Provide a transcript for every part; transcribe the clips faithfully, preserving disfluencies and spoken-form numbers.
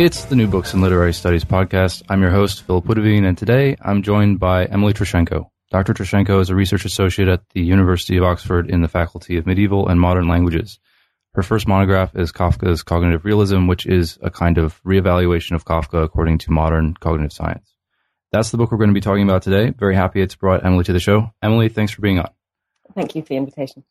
It's the New Books and Literary Studies podcast. I'm your host, Philip Witteveen, and today I'm joined by Emily Trushchenko. Doctor Trushchenko is a research associate at the University of Oxford in the Faculty of Medieval and Modern Languages. Her first monograph is Kafka's Cognitive Realism, which is a kind of reevaluation of Kafka according to modern cognitive science. That's the book we're going to be talking about today. Very happy it's brought Emily to the show. Emily, thanks for being on. Thank you for the invitation.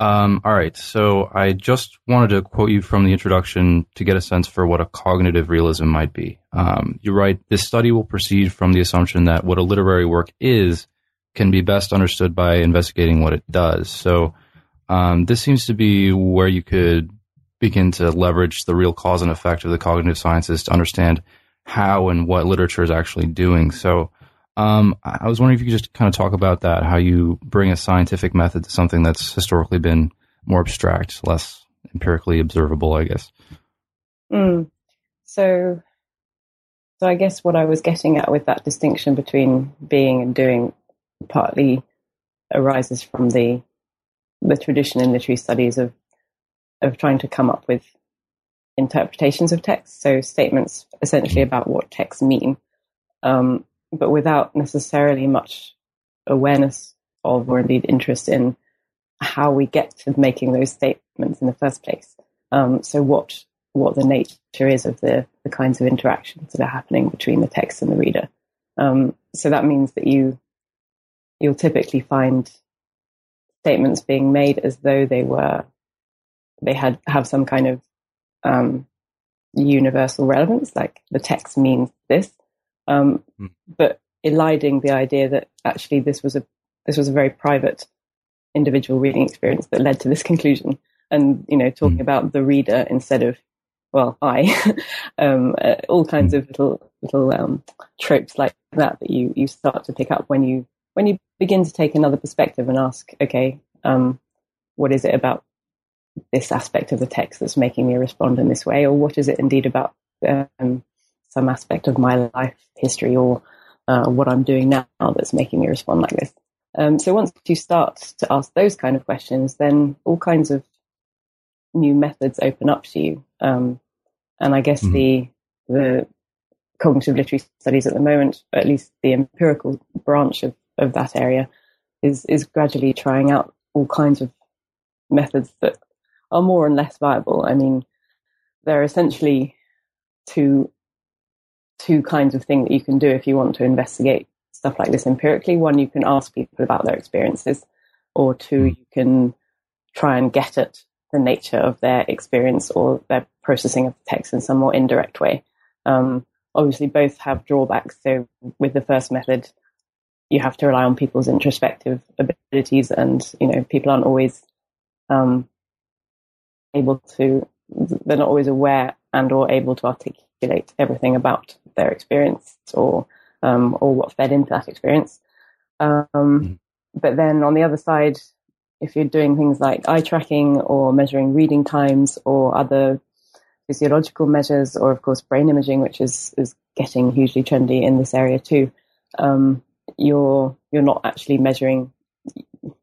Um, all right, so I just wanted to quote you from the introduction to get a sense for what a cognitive realism might be. Um, you write, "This study will proceed from the assumption that what a literary work is can be best understood by investigating what it does." So um, this seems to be where you could begin to leverage the real cause and effect of the cognitive sciences to understand how and what literature is actually doing. So Um, I was wondering if you could just kind of talk about that, how you bring a scientific method to something that's historically been more abstract, less empirically observable, I guess. Mm. So, so I guess what I was getting at with that distinction between being and doing partly arises from the the tradition in literary studies of of trying to come up with interpretations of texts, so statements essentially about what texts mean. Um, but without necessarily much awareness of or indeed interest in how we get to making those statements in the first place. Um, so what what the nature is of the, the kinds of interactions that are happening between the text and the reader. Um, so that means that you, you'll typically find statements being made as though they were, they had have some kind of um, universal relevance, like the text means this. Um, but eliding the idea that actually this was a this was a very private individual reading experience that led to this conclusion, and you know talking mm. about the reader instead of well I, um, uh, all kinds mm. of little little um, tropes like that that you, you start to pick up when you when you begin to take another perspective and ask, okay, um, what is it about this aspect of the text that's making me respond in this way, or what is it indeed about Um, some aspect of my life history or uh, what I'm doing now that's making me respond like this. Um, so once you start to ask those kind of questions, then all kinds of new methods open up to you. Um, and I guess mm-hmm. the the cognitive literary studies at the moment, at least the empirical branch of, of that area, is is gradually trying out all kinds of methods that are more and less viable. I mean, they're essentially two two kinds of thing that you can do if you want to investigate stuff like this empirically. One, you can ask people about their experiences, or two, you can try and get at the nature of their experience or their processing of the text in some more indirect way. Um, obviously, both have drawbacks. So with the first method, you have to rely on people's introspective abilities, and you know people aren't always um, able to, they're not always aware and or able to articulate everything about their experience or um, or what fed into that experience. Um, mm-hmm. But then on the other side, if you're doing things like eye tracking or measuring reading times or other physiological measures, or of course brain imaging, which is, is getting hugely trendy in this area too, um, you're you're not actually measuring,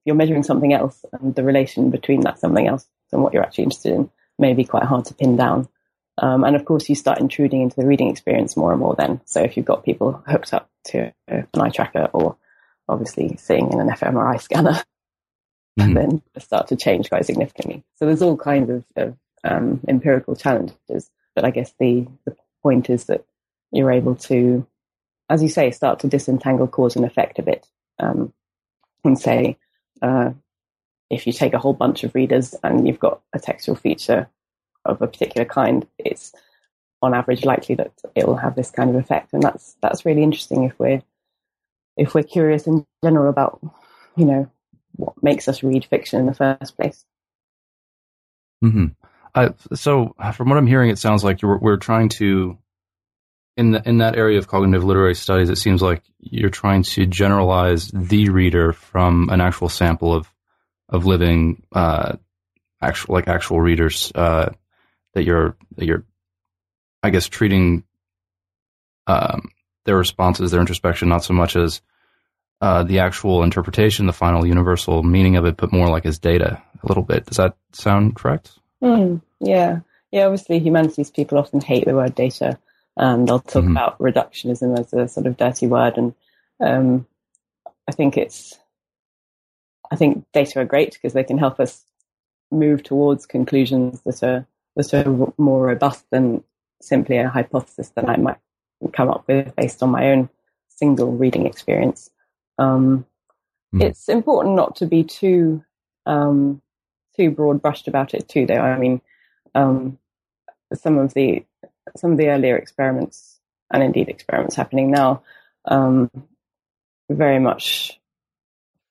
you're measuring something else, and the relation between that something else and what you're actually interested in may be quite hard to pin down. Um, and of course, you start intruding into the reading experience more and more then. So if you've got people hooked up to an eye tracker or obviously sitting in an fMRI scanner, mm-hmm. then start to change quite significantly. So there's all kinds of, of um, empirical challenges. But I guess the, the point is that you're able to, as you say, start to disentangle cause and effect a bit. Um, and say, uh, if you take a whole bunch of readers and you've got a textual feature of a particular kind, it's on average likely that it will have this kind of effect. And that's that's really interesting if we're if we're curious in general about, you know, what makes us read fiction in the first place. Mm-hmm. I, so from what I'm hearing, it sounds like you're, we're trying to, in the, in that area of cognitive literary studies, it seems like you're trying to generalize the reader from an actual sample of, of living, uh, actual, like actual readers, uh, that you're, that you're, I guess, treating, um, their responses, their introspection, not so much as, uh, the actual interpretation, the final universal meaning of it, but more like as data a little bit. Does that sound correct? Mm, yeah. Yeah. Obviously, humanities people often hate the word data. Um, they'll talk mm-hmm. about reductionism as a sort of dirty word. And, um, I think it's, I think data are great because they can help us move towards conclusions that are, that are more robust than simply a hypothesis that I might come up with based on my own single reading experience. Um, mm. It's important not to be too, um, too broad brushed about it too, though. I mean, um, some of the, some of the earlier experiments, and indeed experiments happening now, um, very much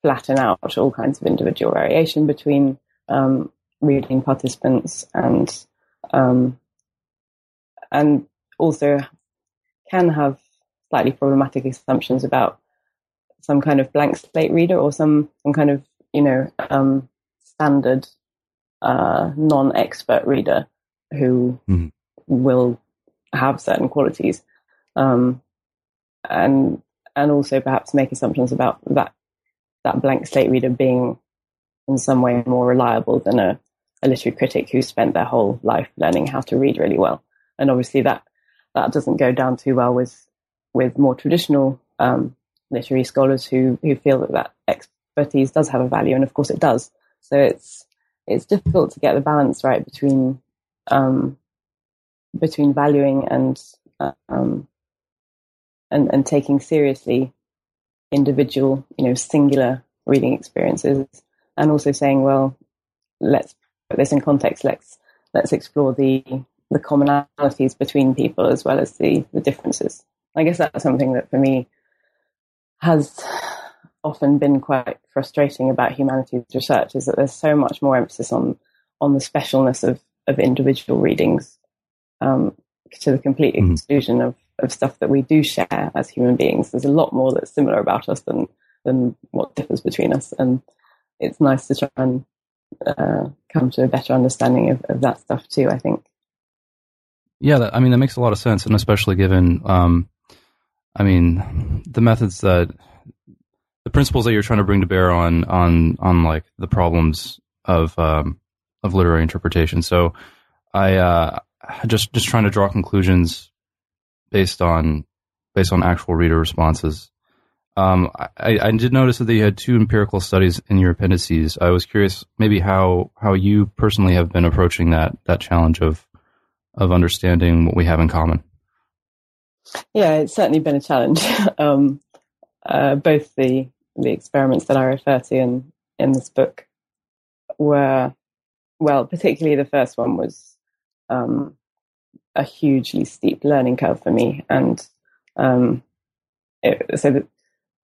flatten out all kinds of individual variation between um, reading participants, and um, and also can have slightly problematic assumptions about some kind of blank slate reader, or some, some kind of, you know, um, standard uh, non-expert reader who mm-hmm. will have certain qualities, um, and and also perhaps make assumptions about that that blank slate reader being in some way more reliable than a, a literary critic who spent their whole life learning how to read really well. And obviously that that doesn't go down too well with with more traditional um, literary scholars who who feel that that expertise does have a value, and of course it does. So it's it's difficult to get the balance right between um, between valuing and um, and and taking seriously individual, you know, singular reading experiences, and also saying, well, let's put this in context. Let's let's explore the the commonalities between people as well as the, the differences. I guess that's something that for me has often been quite frustrating about humanities research, is that there's so much more emphasis on on the specialness of, of individual readings, um, to the complete exclusion mm-hmm. of, of stuff that we do share as human beings. There's a lot more that's similar about us than than what differs between us, and it's nice to try and uh, come to a better understanding of, of that stuff too, I think. Yeah, that, I mean, that makes a lot of sense, and especially given, um, I mean, the methods that, the principles that you're trying to bring to bear on, on, on like the problems of, um, of literary interpretation. So I, uh, just, just trying to draw conclusions based on, based on actual reader responses. Um, I, I did notice that you had two empirical studies in your appendices. I was curious maybe how, how you personally have been approaching that, that challenge of, of understanding what we have in common. Yeah, it's certainly been a challenge. um, uh, both the, the experiments that I refer to in, in this book were, well, particularly the first one was um, a hugely steep learning curve for me. And um, it, so the,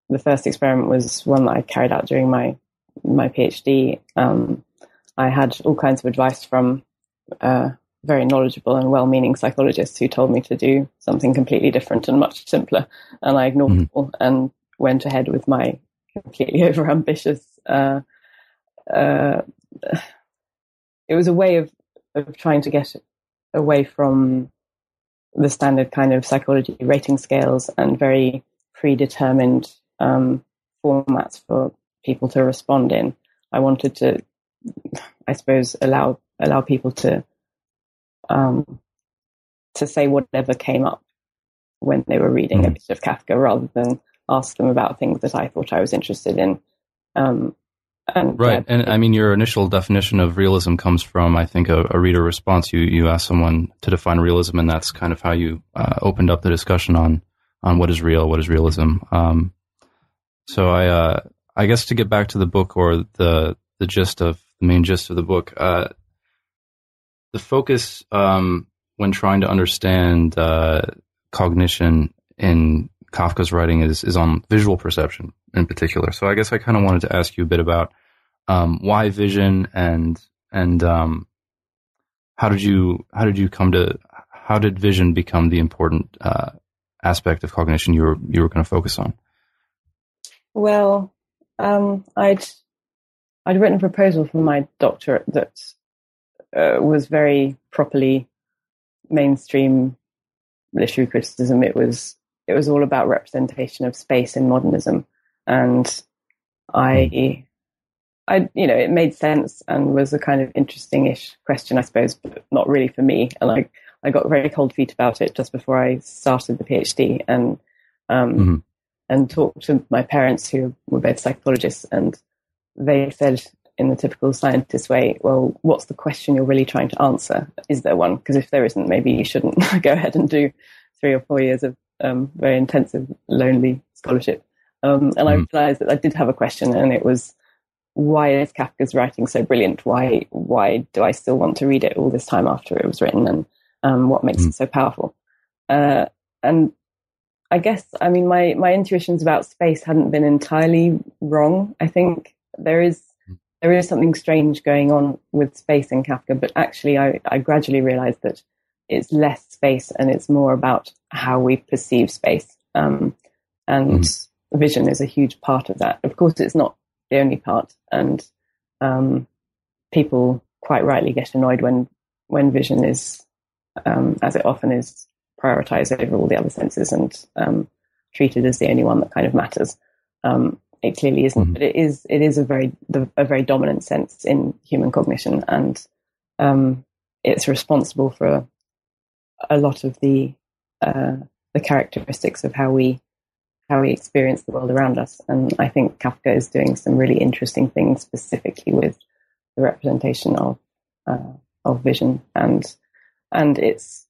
the first experiment was one that I carried out during my, my PhD. Um, I had all kinds of advice from uh, very knowledgeable and well-meaning psychologists who told me to do something completely different and much simpler. And I ignored mm-hmm. it all and went ahead with my completely overambitious, uh, uh, it was a way of, of trying to get away from the standard kind of psychology rating scales and very predetermined, um, formats for people to respond in. I wanted to, I suppose, allow, allow people to, Um, to say whatever came up when they were reading mm. a bit of Kafka, rather than ask them about things that I thought I was interested in. Um, and, right, uh, and I mean, your initial definition of realism comes from, I think, a, a reader response. You you asked someone to define realism, and that's kind of how you uh, opened up the discussion on on what is real, what is realism. Um, so I uh, I guess to get back to the book, or the the gist of the main gist of the book. Uh, The focus um, when trying to understand uh, cognition in Kafka's writing is, is on visual perception in particular. So I guess I kind of wanted to ask you a bit about um, why vision and and um, how did you how did you come to how did vision become the important uh, aspect of cognition you were you were going to focus on? Well, um, I'd I'd written a proposal for my doctorate that uh, was very properly mainstream literary criticism. It was it was all about representation of space in modernism, and I, I, you know, it made sense and was a kind of interesting-ish question, I suppose, but not really for me. And I, I got very cold feet about it just before I started the PhD, and um, mm-hmm. and talked to my parents, who were both psychologists, and they said, in the typical scientist way, well, what's the question you're really trying to answer? Is there one? Because if there isn't, maybe you shouldn't go ahead and do three or four years of um, very intensive, lonely scholarship. Um, and I realized that I did have a question, and it was, why is Kafka's writing so brilliant? Why why do I still want to read it all this time after it was written? And um, what makes mm. it so powerful? Uh, and I guess, I mean, my, my intuitions about space hadn't been entirely wrong. I think there is there is something strange going on with space in Kafka, but actually I, I gradually realized that it's less space and it's more about how we perceive space. Um, and... Mm. Vision is a huge part of that. Of course, it's not the only part, and um, people quite rightly get annoyed when when vision is, um, as it often is, prioritized over all the other senses and um, treated as the only one that kind of matters. Um, it clearly isn't, mm-hmm. but it is. It is a very a very dominant sense in human cognition, and um, it's responsible for a, a lot of the uh, the characteristics of how we. how we experience the world around us. And I think Kafka is doing some really interesting things specifically with the representation of uh, of vision and and its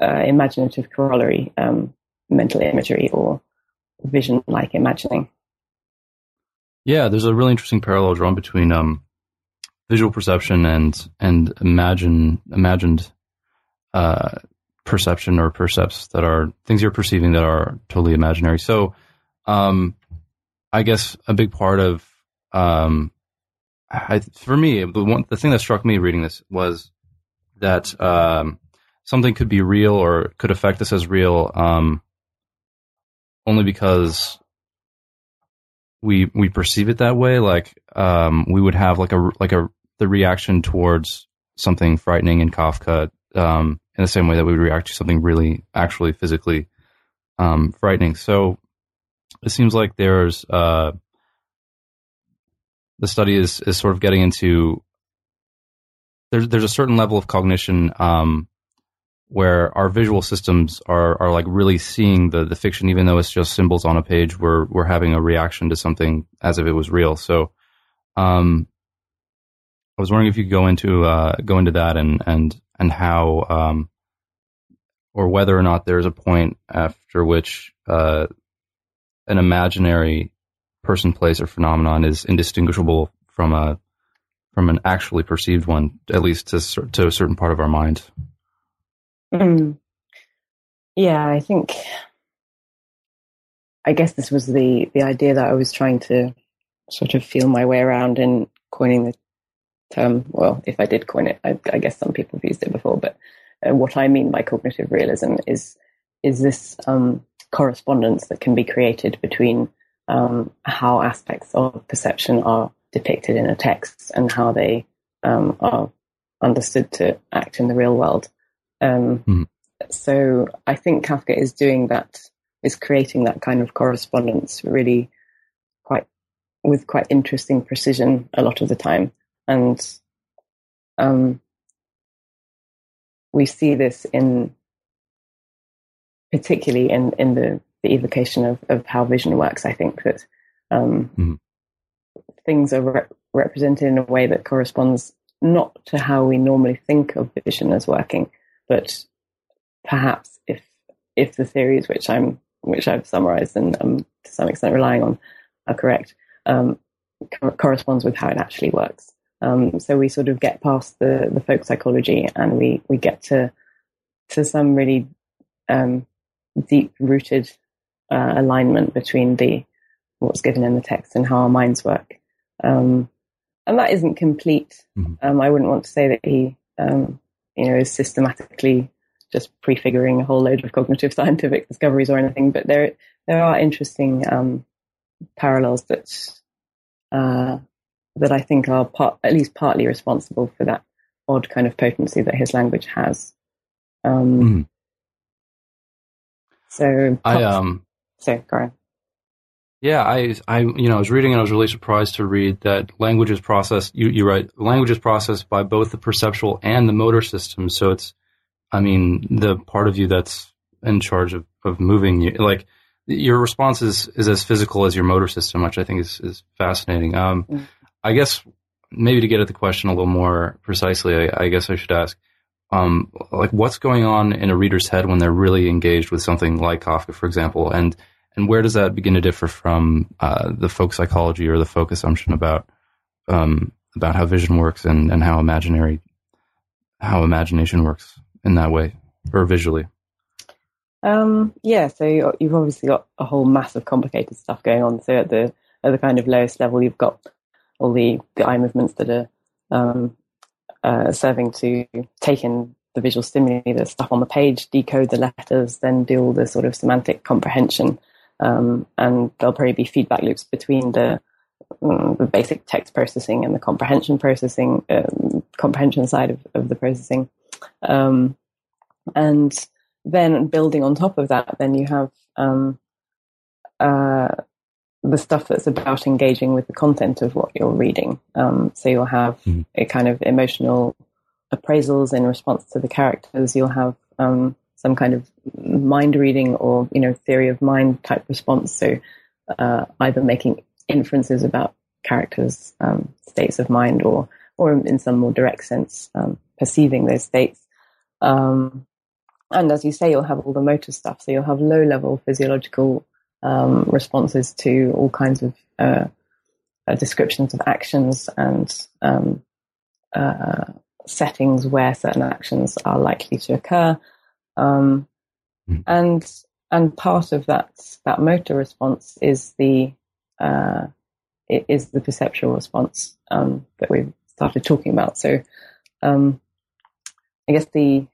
uh, imaginative corollary, um, mental imagery or vision-like imagining. Yeah, there's a really interesting parallel drawn between um, visual perception and and imagine imagined uh, perception or percepts that are things you're perceiving that are totally imaginary. So, um, I guess a big part of, um, I, for me, the one, the thing that struck me reading this was that, um, something could be real or could affect us as real, um, only because we, we perceive it that way. Like, um, we would have like a, like a, the reaction towards something frightening in Kafka, um, in the same way that we would react to something really actually physically um, frightening. So it seems like there's, uh, the study is, is sort of getting into, there's, there's a certain level of cognition um, where our visual systems are, are like really seeing the, the fiction, even though it's just symbols on a page, we're, we're having a reaction to something as if it was real. So um, I was wondering if you could go into, uh, go into that and, and, and how, um, or whether or not there's a point after which uh, an imaginary person, place, or phenomenon is indistinguishable from a from an actually perceived one, at least to to a certain part of our mind. Mm. Yeah, I think. I guess this was the the idea that I was trying to sort of feel my way around in coining the term. Well, if I did coin it, I, I guess some people have used it before, but uh, what I mean by cognitive realism is is this um, correspondence that can be created between um, how aspects of perception are depicted in a text and how they um, are understood to act in the real world. Um, mm-hmm. So I think Kafka is doing that, is creating that kind of correspondence really quite with quite interesting precision a lot of the time. And um, we see this in particularly in, in the, the evocation of, of how vision works. I think that um, mm-hmm. things are re- represented in a way that corresponds not to how we normally think of vision as working, but perhaps if if the theories which I'm which I've summarized and I'm to some extent relying on are correct, um, co- corresponds with how it actually works. Um, so we sort of get past the, the folk psychology and we, we get to to some really um, deep-rooted uh, alignment between the what's given in the text and how our minds work. Um, and that isn't complete. Mm-hmm. Um, I wouldn't want to say that he um, you know, is systematically just prefiguring a whole load of cognitive scientific discoveries or anything, but there there are interesting um, parallels that uh, that I think are part, at least partly responsible for that odd kind of potency that his language has. Um, mm. So I um so go on. Yeah, I I you know I was reading and I was really surprised to read that language is processed. You you write language is processed by both the perceptual and the motor system. So it's, I mean, the part of you that's in charge of, of moving you, like your response is, is as physical as your motor system, which I think is, is fascinating. Um, mm-hmm. I guess maybe to get at the question a little more precisely, I, I guess I should ask, um, like what's going on in a reader's head when they're really engaged with something like Kafka, for example, and, and where does that begin to differ from uh, the folk psychology or the folk assumption about um, about how vision works and, and how imaginary, how imagination works in that way or visually? Um, yeah, so you, you've obviously got a whole mass of complicated stuff going on. So at the at the kind of lowest level, you've got all the, the eye movements that are um, uh, serving to take in the visual stimuli, the stuff on the page, decode the letters, then do all the sort of semantic comprehension. Um, and there'll probably be feedback loops between the um, the basic text processing and the comprehension processing, um, comprehension side of, of the processing. Um, and then building on top of that, then you have um, uh, the stuff that's about engaging with the content of what you're reading. Um, so you'll have mm-hmm. a kind of emotional appraisals in response to the characters. You'll have um, some kind of mind reading or, you know, theory of mind type response. So uh, either making inferences about characters' um, states of mind or, or in some more direct sense, um, perceiving those states. Um, and as you say, you'll have all the motor stuff. So you'll have low level physiological um, responses to all kinds of uh, uh, descriptions of actions and um, uh, settings where certain actions are likely to occur. Um, and, and part of that, that motor response is the, uh, is the perceptual response, um, that we've started talking about. So, um, I guess the,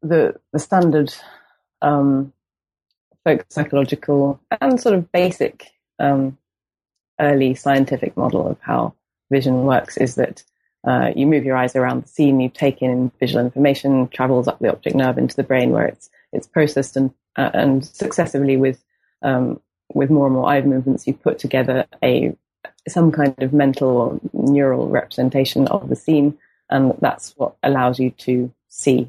the, the standard, um, folk psychological and sort of basic, um, early scientific model of how vision works is that Uh, you move your eyes around the scene, you take in visual information, travels up the optic nerve into the brain where it's it's processed and uh, and successively with um, with more and more eye movements, you put together a some kind of mental or neural representation of the scene, and that's what allows you to see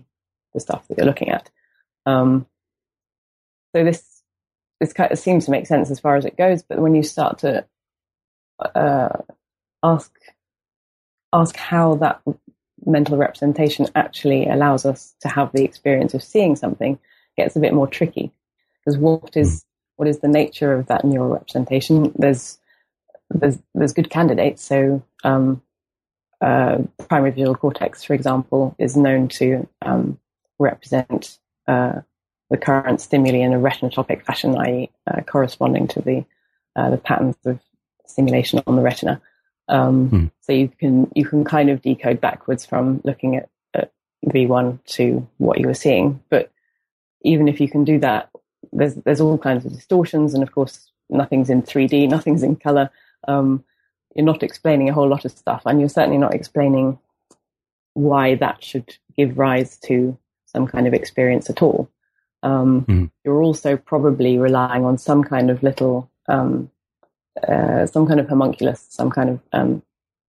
the stuff that you're looking at. Um, so this this kind of seems to make sense as far as it goes, but when you start to uh, ask ask how that mental representation actually allows us to have the experience of seeing something, gets a bit more tricky, because what is what is the nature of that neural representation? There's there's, there's good candidates. So um, uh, primary visual cortex, for example, is known to um, represent uh, the current stimuli in a retinotopic fashion, that is, uh, corresponding to the uh, the patterns of stimulation on the retina. Um, hmm. So you can you can kind of decode backwards from looking at, at V one to what you were seeing. But even if you can do that, there's there's all kinds of distortions, and of course nothing's in three D, nothing's in color. Um, you're not explaining a whole lot of stuff, and you're certainly not explaining why that should give rise to some kind of experience at all. Um, hmm. You're also probably relying on some kind of little... Um, Uh, some kind of homunculus, some kind of um,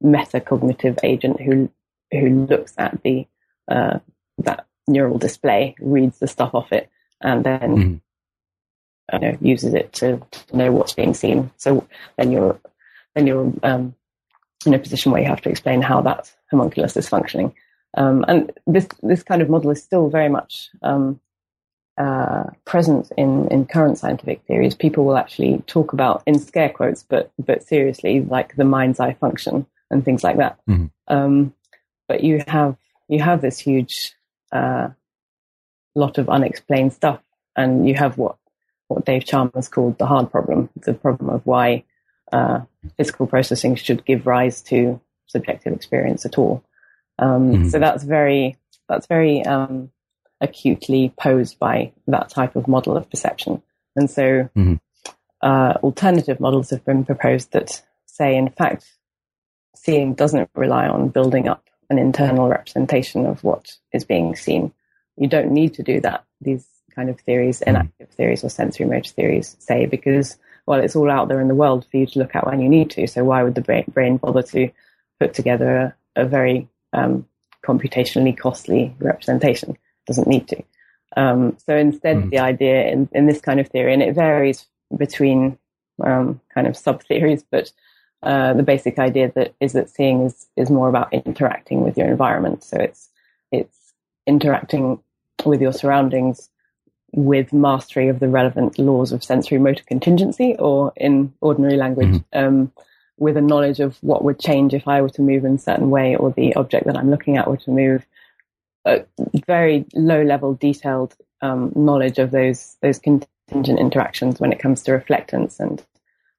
metacognitive agent who who looks at the uh, that neural display, reads the stuff off it, and then mm. you know, uses it to, to know what's being seen. So then you're then you're um, in a position where you have to explain how that homunculus is functioning. Um, and this this kind of model is still very much um, Uh, present in, in current scientific theories. People will actually talk about, in scare quotes, but but seriously, like the mind's eye function and things like that. Mm-hmm. Um, but you have you have this huge uh, lot of unexplained stuff, and you have what what Dave Chalmers called the hard problem, the problem of why uh, physical processing should give rise to subjective experience at all. Um, mm-hmm. So that's very that's very um, acutely posed by that type of model of perception. And so mm-hmm. uh, alternative models have been proposed that say, in fact, seeing doesn't rely on building up an internal representation of what is being seen. You don't need to do that. These kind of theories, inactive mm. theories or sensory motor theories, say, because, well, it's all out there in the world for you to look at when you need to. So why would the brain, brain bother to put together a, a very um, computationally costly representation? It doesn't need to. Um, so instead, mm. the idea in, in this kind of theory, and it varies between um, kind of sub-theories, but uh, the basic idea that is that seeing is, is more about interacting with your environment. So it's it's interacting with your surroundings with mastery of the relevant laws of sensory motor contingency, or in ordinary language, mm-hmm. um, with a knowledge of what would change if I were to move in a certain way, or the object that I'm looking at were to move. A very low level detailed um, knowledge of those those contingent interactions when it comes to reflectance and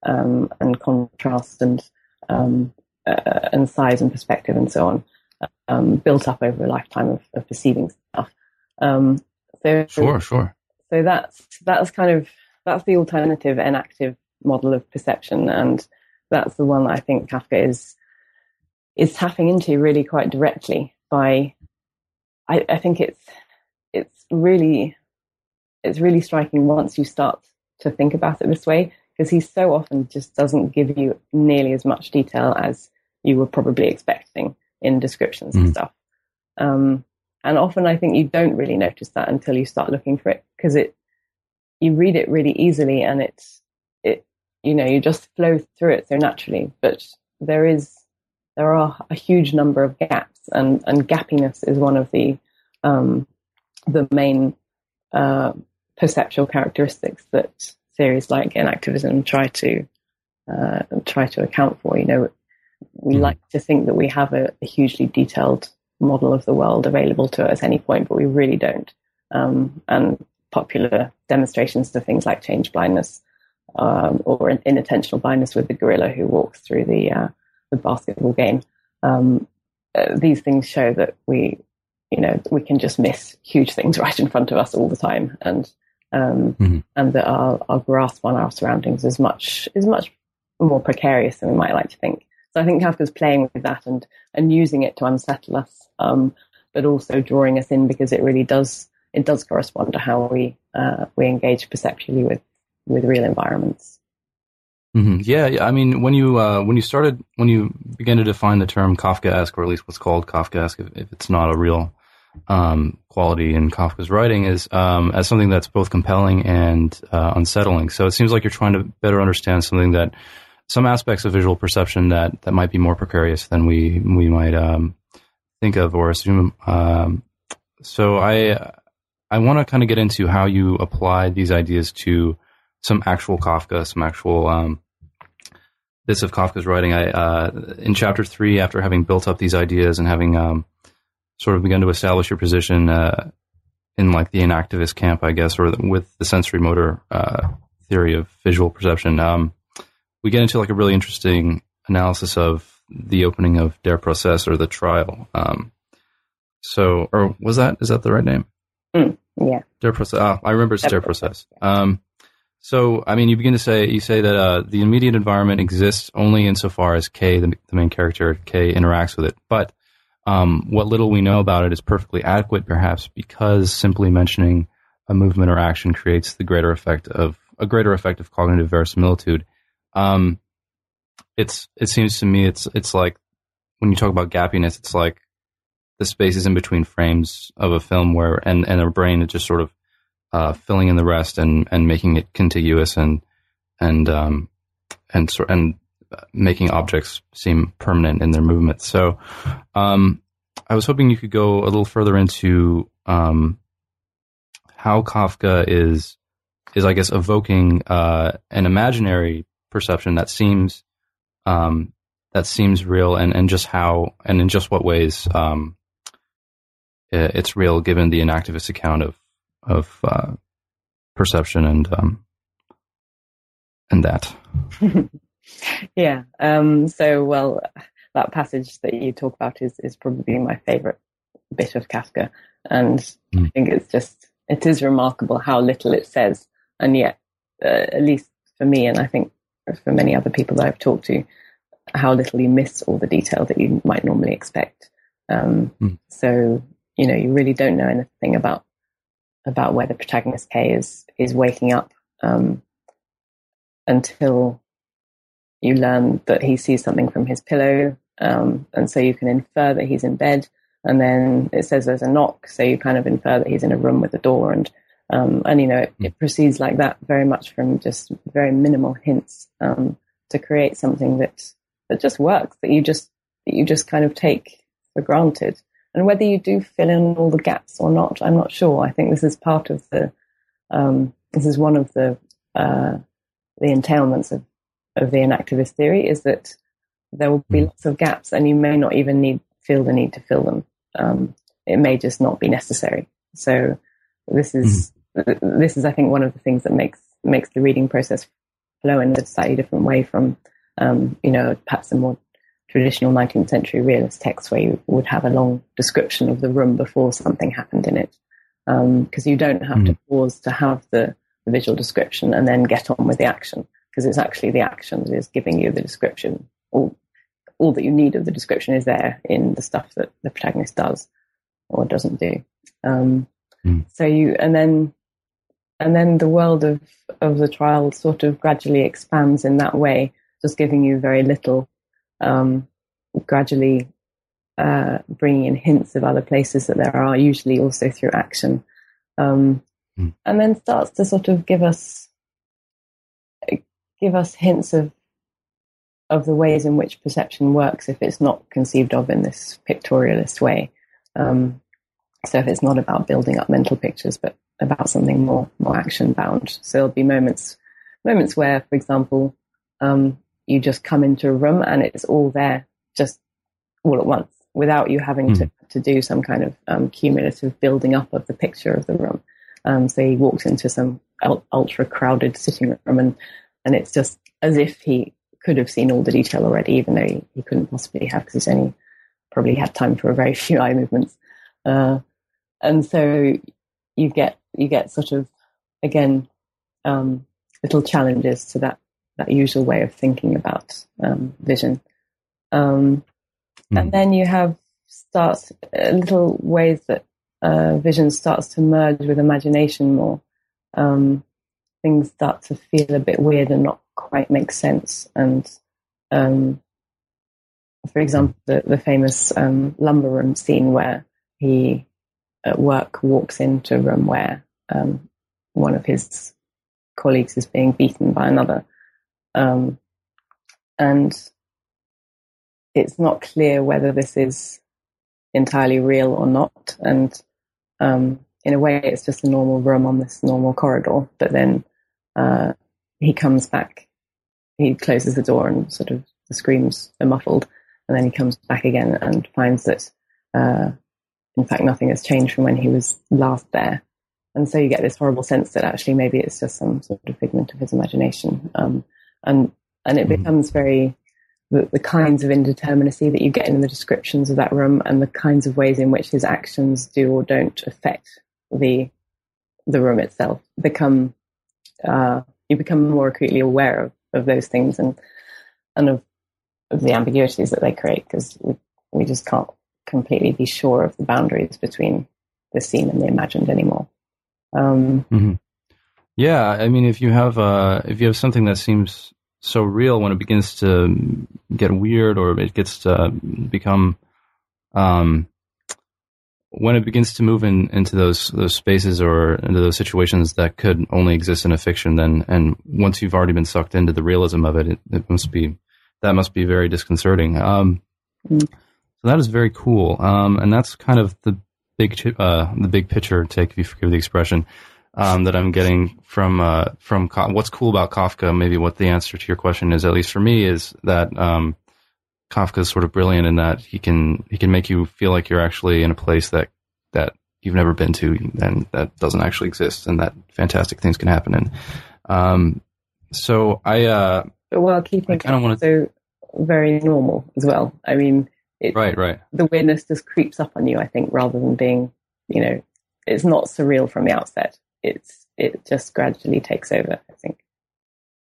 um, and contrast and um, uh, and size and perspective and so on, um, built up over a lifetime of, of perceiving stuff. Um, so sure, sure. So that's that's kind of that's the alternative and active model of perception, and that's the one that I think Kafka is is tapping into really quite directly by. I, I think it's it's really it's really striking once you start to think about it this way, because he so often just doesn't give you nearly as much detail as you were probably expecting in descriptions mm. and stuff. Um, and often I think you don't really notice that until you start looking for it, because it you read it really easily and it's it you know you just flow through it so naturally. But there is there are a huge number of gaps. And, and gappiness is one of the um, the main uh, perceptual characteristics that theories like inactivism try to uh, try to account for. You know, we mm. like to think that we have a, a hugely detailed model of the world available to us at any point, but we really don't. Um, and popular demonstrations to things like change blindness um, or in, inattentional blindness with the gorilla who walks through the uh, the basketball game. Um, Uh, these things show that we, you know, we can just miss huge things right in front of us all the time, and um, mm-hmm. and that our, our grasp on our surroundings is much is much more precarious than we might like to think. So I think Kafka's playing with that and and using it to unsettle us, um, but also drawing us in, because it really does it does correspond to how we uh, we engage perceptually with with real environments. Mm-hmm. Yeah, I mean, when you uh, when you started when you began to define the term Kafkaesque, or at least what's called Kafkaesque, if, if it's not a real um, quality in Kafka's writing, is um, as something that's both compelling and uh, unsettling. So it seems like you're trying to better understand something that some aspects of visual perception that, that might be more precarious than we we might um, think of or assume. Um, so I I want to kind of get into how you apply these ideas to some actual Kafka, some actual um, bits of Kafka's writing. I, uh, in chapter three, after having built up these ideas and having um, sort of begun to establish your position uh, in like the inactivist camp, I guess, or with the sensory motor uh, theory of visual perception, um, we get into like a really interesting analysis of the opening of Der Process, or the trial. Um, so, or was that, is that the right name? Mm, yeah. Der Process. Ah, I remember it's Der, Der Process. Process. Um, So, I mean, you begin to say, you say that uh, the immediate environment exists only insofar as K, the, the main character, K, interacts with it. But um, what little we know about it is perfectly adequate, perhaps, because simply mentioning a movement or action creates the greater effect of a greater effect of cognitive verisimilitude. Um, it's it seems to me it's it's like when you talk about gappiness, it's like the spaces in between frames of a film where and and our brain is just sort of Uh, filling in the rest and, and making it contiguous and and um, and so, and making objects seem permanent in their movement. So um, I was hoping you could go a little further into um, how Kafka is is I guess evoking uh, an imaginary perception that seems um, that seems real, and, and just how and in just what ways um, it's real given the inactivist account of. of uh, perception and um, and that. yeah. Um, so, well, that passage that you talk about is, is probably my favorite bit of Kafka. And mm. I think it's just, it is remarkable how little it says. And yet, uh, at least for me, and I think for many other people that I've talked to, how little you miss all the detail that you might normally expect. Um, mm. So, you know, you really don't know anything about about where the protagonist K is is waking up um, until you learn that he sees something from his pillow. Um, and so you can infer that he's in bed. And then it says there's a knock. So you kind of infer that he's in a room with a door. And, um, and you know, it, it proceeds like that very much from just very minimal hints um, to create something that, that just works, that you just that you just kind of take for granted. And whether you do fill in all the gaps or not, I'm not sure. I think this is part of the, um, this is one of the uh, the entailments of, of the inactivist theory, is that there will be lots of gaps and you may not even need feel the need to fill them. Um, it may just not be necessary. So this is mm. this is I think one of the things that makes makes the reading process flow in a slightly different way from um, you know, perhaps a more traditional nineteenth century realist text where you would have a long description of the room before something happened in it, because um, you don't have mm. to pause to have the, the visual description and then get on with the action, because it's actually the action that is giving you the description. All, all that you need of the description is there in the stuff that the protagonist does or doesn't do. Um, mm. So you, and then, and then the world of, of the trial sort of gradually expands in that way, just giving you very little, um, gradually, uh, bringing in hints of other places that there are, usually also through action. Um, mm. and then starts to sort of give us, give us hints of, of the ways in which perception works if it's not conceived of in this pictorialist way. Um, so if it's not about building up mental pictures, but about something more, more action bound. So there'll be moments, moments where, for example, um, you just come into a room and it's all there just all at once without you having mm. to, to do some kind of um, cumulative building up of the picture of the room. Um, so he walks into some ultra crowded sitting room and, and it's just as if he could have seen all the detail already, even though he, he couldn't possibly have, because he's only probably had time for a very few eye movements. Uh, and so you get you get sort of, again, um, little challenges to that, that usual way of thinking about um, vision. Um, mm. And then you have starts uh, little ways that uh, vision starts to merge with imagination more. Um, things start to feel a bit weird and not quite makes sense, and um for example the, the famous um lumber room scene where he at work walks into a room where um one of his colleagues is being beaten by another, um and it's not clear whether this is entirely real or not, and um in a way it's just a normal room on this normal corridor, but then uh he comes back, he closes the door and sort of the screams are muffled, and then he comes back again and finds that, uh, in fact, nothing has changed from when he was last there. And so you get this horrible sense that actually maybe it's just some sort of figment of his imagination. Um, and and it mm-hmm. becomes very, the, the kinds of indeterminacy that you get in the descriptions of that room and the kinds of ways in which his actions do or don't affect the the room itself become... Uh, you become more acutely aware of, of those things and and of, of the ambiguities that they create, because we, we just can't completely be sure of the boundaries between the seen and the imagined anymore. Um, mm-hmm. Yeah, I mean, if you have uh, if you have something that seems so real, when it begins to get weird or it gets to become, um, when it begins to move in, into those those spaces or into those situations that could only exist in a fiction, then and once you've already been sucked into the realism of it, it, it must be that must be very disconcerting. Um, mm. So that is very cool, um, and that's kind of the big uh, the big picture take, if you forgive the expression, um, that I'm getting from uh, from Ka- what's cool about Kafka. Maybe what the answer to your question is, at least for me, is that. Um, Kafka is sort of brilliant in that he can he can make you feel like you're actually in a place that that you've never been to and that doesn't actually exist, and that fantastic things can happen in. Um, so I uh, well, keeping I kind of want to so very normal as well. I mean, It, right, right. The weirdness just creeps up on you, I think, rather than being, you know, it's not surreal from the outset. It's it just gradually takes over, I think.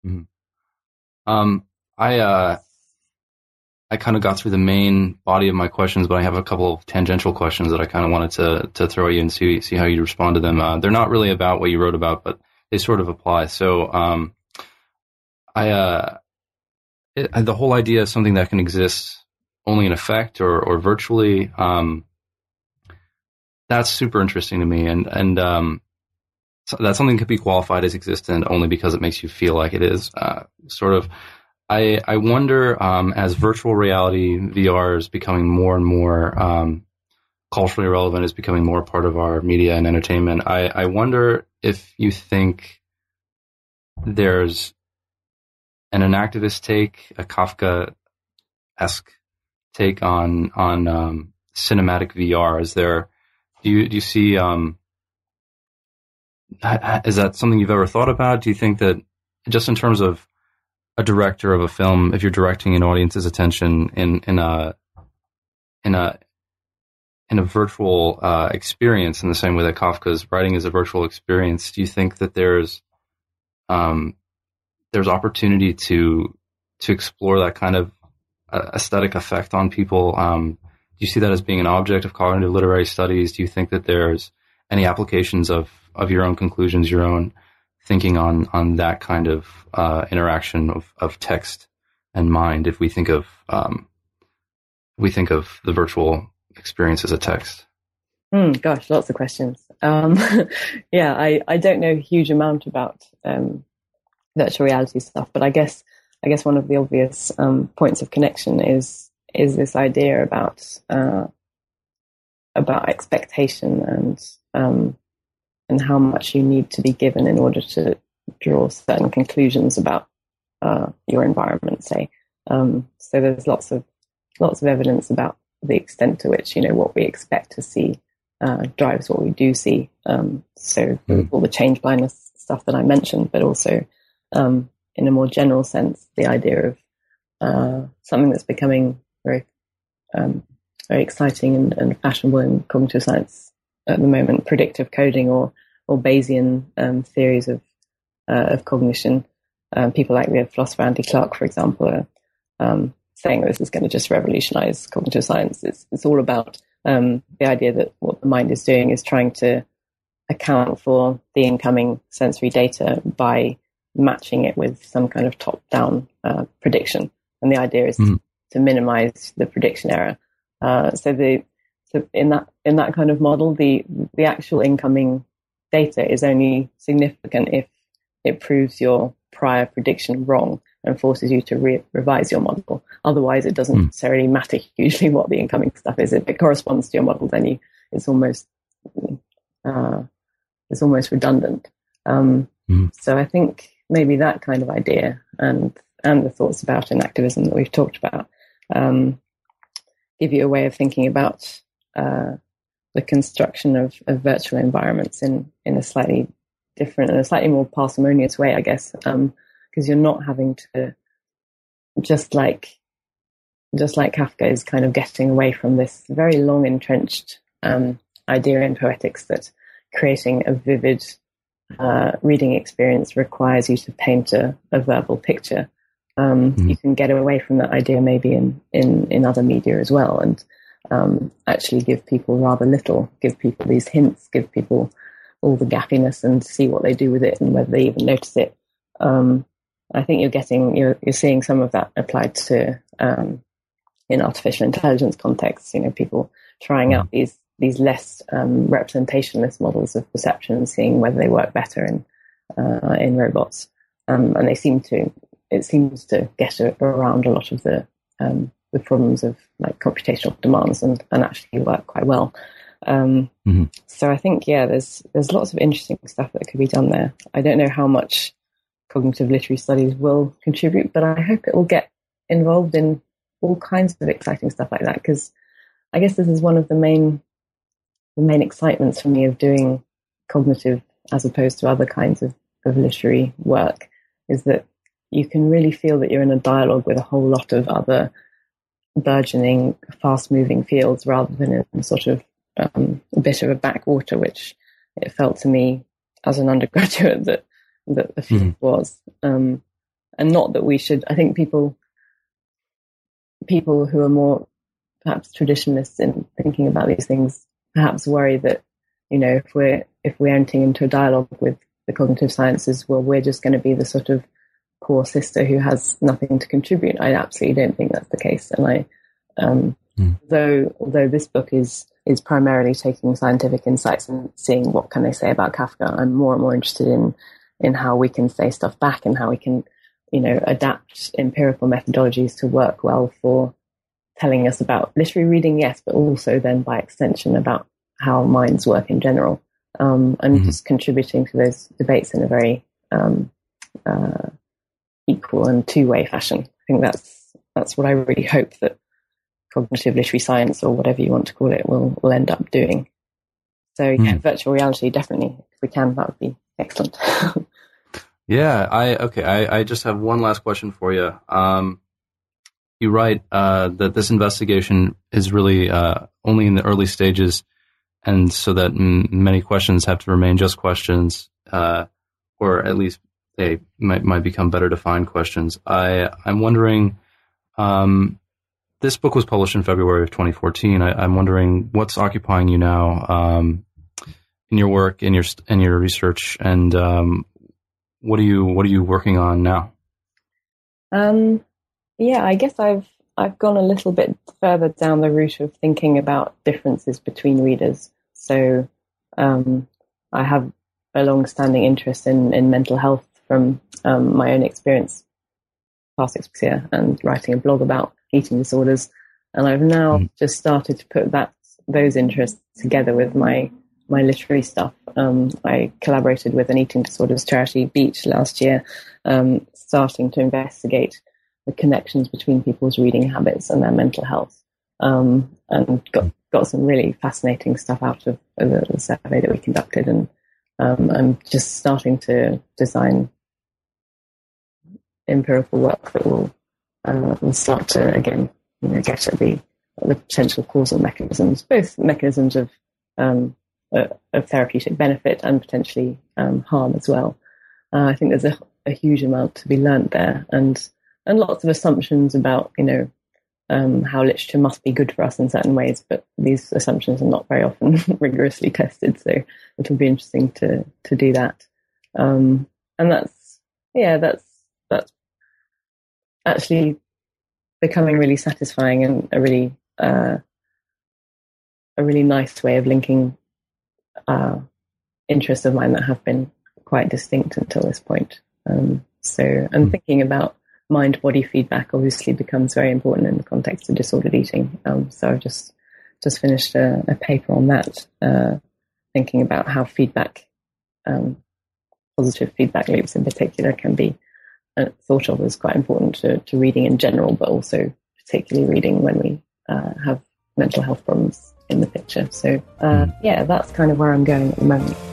Mm-hmm. Um, I uh, I kind of got through the main body of my questions, but I have a couple of tangential questions that I kind of wanted to to throw at you and see see how you respond to them. Uh, they're not really about what you wrote about, but they sort of apply. So, um, I uh, it, the whole idea of something that can exist only in effect or, or virtually, um, that's super interesting to me. And, and, um, so that something could be qualified as existent only because it makes you feel like it is, uh, sort of, I, I wonder, um, as virtual reality, V R is becoming more and more, um, culturally relevant, is becoming more part of our media and entertainment. I, I wonder if you think there's an, an activist take, a Kafka-esque take on on um, cinematic V R. Is there? Do you do you see? Um, is that something you've ever thought about? Do you think that just in terms of a director of a film, if you're directing an audience's attention in in a in a in a virtual uh, experience, in the same way that Kafka's writing is a virtual experience, do you think that there's um, there's opportunity to to explore that kind of aesthetic effect on people? Um, do you see that as being an object of cognitive literary studies? Do you think that there's any applications of, of your own conclusions, your own thinking on, on that kind of uh, interaction of, of text and mind? If we think of um, we think of the virtual experience as a text. Mm, gosh, lots of questions. Um, yeah, I, I don't know a huge amount about um, virtual reality stuff, but I guess. I guess one of the obvious um, points of connection is is this idea about uh, about expectation and um, and how much you need to be given in order to draw certain conclusions about uh, your environment, say. Um, so there's lots of lots of evidence about the extent to which, you know, what we expect to see uh, drives what we do see. Um, so mm. all the change blindness stuff that I mentioned, but also um, in a more general sense, the idea of uh, something that's becoming very, um, very exciting and, and fashionable in cognitive science at the moment, predictive coding or or Bayesian um, theories of uh, of cognition. Um, people like the philosopher Andy Clark, for example, are um, saying this is going to just revolutionise cognitive science. It's it's all about um, the idea that what the mind is doing is trying to account for the incoming sensory data by matching it with some kind of top-down uh, prediction, and the idea is mm-hmm. to, to minimize the prediction error. Uh, so, the so in that in that kind of model, the the actual incoming data is only significant if it proves your prior prediction wrong and forces you to re- revise your model. Otherwise, it doesn't mm-hmm. necessarily matter hugely what the incoming stuff is. If it corresponds to your model, then you, it's almost uh, it's almost redundant. Um, mm-hmm. So, I think. Maybe that kind of idea and and the thoughts about in activism that we've talked about um, give you a way of thinking about uh, the construction of, of virtual environments in, in a slightly different and a slightly more parsimonious way, I guess, because um, you're not having to just like just like Kafka is kind of getting away from this very long entrenched um, idea in poetics that creating a vivid Uh, reading experience requires you to paint a, a verbal picture. Um, mm. You can get away from that idea maybe in, in, in other media as well, and um, actually give people rather little, give people these hints, give people all the gappiness, and see what they do with it and whether they even notice it. Um, I think you're getting you're you're seeing some of that applied to um, in artificial intelligence contexts. You know, people trying out these. these less um, representationless models of perception and seeing whether they work better in uh, in robots. Um, and they seem to, it seems to get around a lot of the um, the problems of like computational demands and, and actually work quite well. Um, mm-hmm. So I think, yeah, there's there's lots of interesting stuff that could be done there. I don't know how much cognitive literary studies will contribute, but I hope it will get involved in all kinds of exciting stuff like that, because I guess this is one of the main The main excitements for me of doing cognitive as opposed to other kinds of, of literary work is that you can really feel that you're in a dialogue with a whole lot of other burgeoning, fast-moving fields rather than in sort of um, a bit of a backwater, which it felt to me as an undergraduate that that the field mm-hmm. was. Um, and not that we should, I think people people who are more perhaps traditionalists in thinking about these things perhaps worry that, you know, if we're if we're entering into a dialogue with the cognitive sciences, well, we're just going to be the sort of poor sister who has nothing to contribute. I absolutely don't think that's the case. And I, um, mm. though, although this book is is primarily taking scientific insights and seeing what can they say about Kafka, I'm more and more interested in in how we can say stuff back and how we can, you know, adapt empirical methodologies to work well for telling us about literary reading, yes, but also then by extension about how minds work in general. Um, and mm-hmm. just contributing to those debates in a very um, uh, equal and two-way fashion. I think that's that's what I really hope that cognitive literary science, or whatever you want to call it, will, will end up doing. So yeah, mm. virtual reality, definitely, if we can, that would be excellent. yeah, I okay. I, I just have one last question for you. Um, you write uh, that this investigation is really uh, only in the early stages, and so that m- many questions have to remain just questions, uh, or at least they might, might become better defined questions. I, I'm wondering, um, this book was published in February of twenty fourteen. I, I'm wondering what's occupying you now, um, in your work, in your, in your research, and, um, what are you, what are you working on now? Um, yeah, I guess I've, I've gone a little bit further down the route of thinking about differences between readers. So um, I have a long-standing interest in, in mental health from um, my own experience, past experience, and writing a blog about eating disorders. And I've now mm. just started to put that those interests together with my, my literary stuff. Um, I collaborated with an eating disorders charity, Beach, last year, um, starting to investigate the connections between people's reading habits and their mental health, um, and got got some really fascinating stuff out of, of the, the survey that we conducted. And um, I'm just starting to design empirical work that will um, start to again, you know, get at the the potential causal mechanisms, both mechanisms of um, uh, of therapeutic benefit and potentially um, harm as well. Uh, I think there's a, a huge amount to be learned there, and And lots of assumptions about, you know, um, how literature must be good for us in certain ways, but these assumptions are not very often rigorously tested. So it'll be interesting to to do that. Um, and that's, yeah, that's that's actually becoming really satisfying and a really uh, a really nice way of linking uh, interests of mine that have been quite distinct until this point. Um, so I'm thinking about mind-body feedback obviously becomes very important in the context of disordered eating. Um, so I've just just finished a, a paper on that, uh, thinking about how feedback, um, positive feedback loops in particular, can be uh, thought of as quite important to, to reading in general, but also particularly reading when we uh, have mental health problems in the picture. So uh, yeah, that's kind of where I'm going at the moment.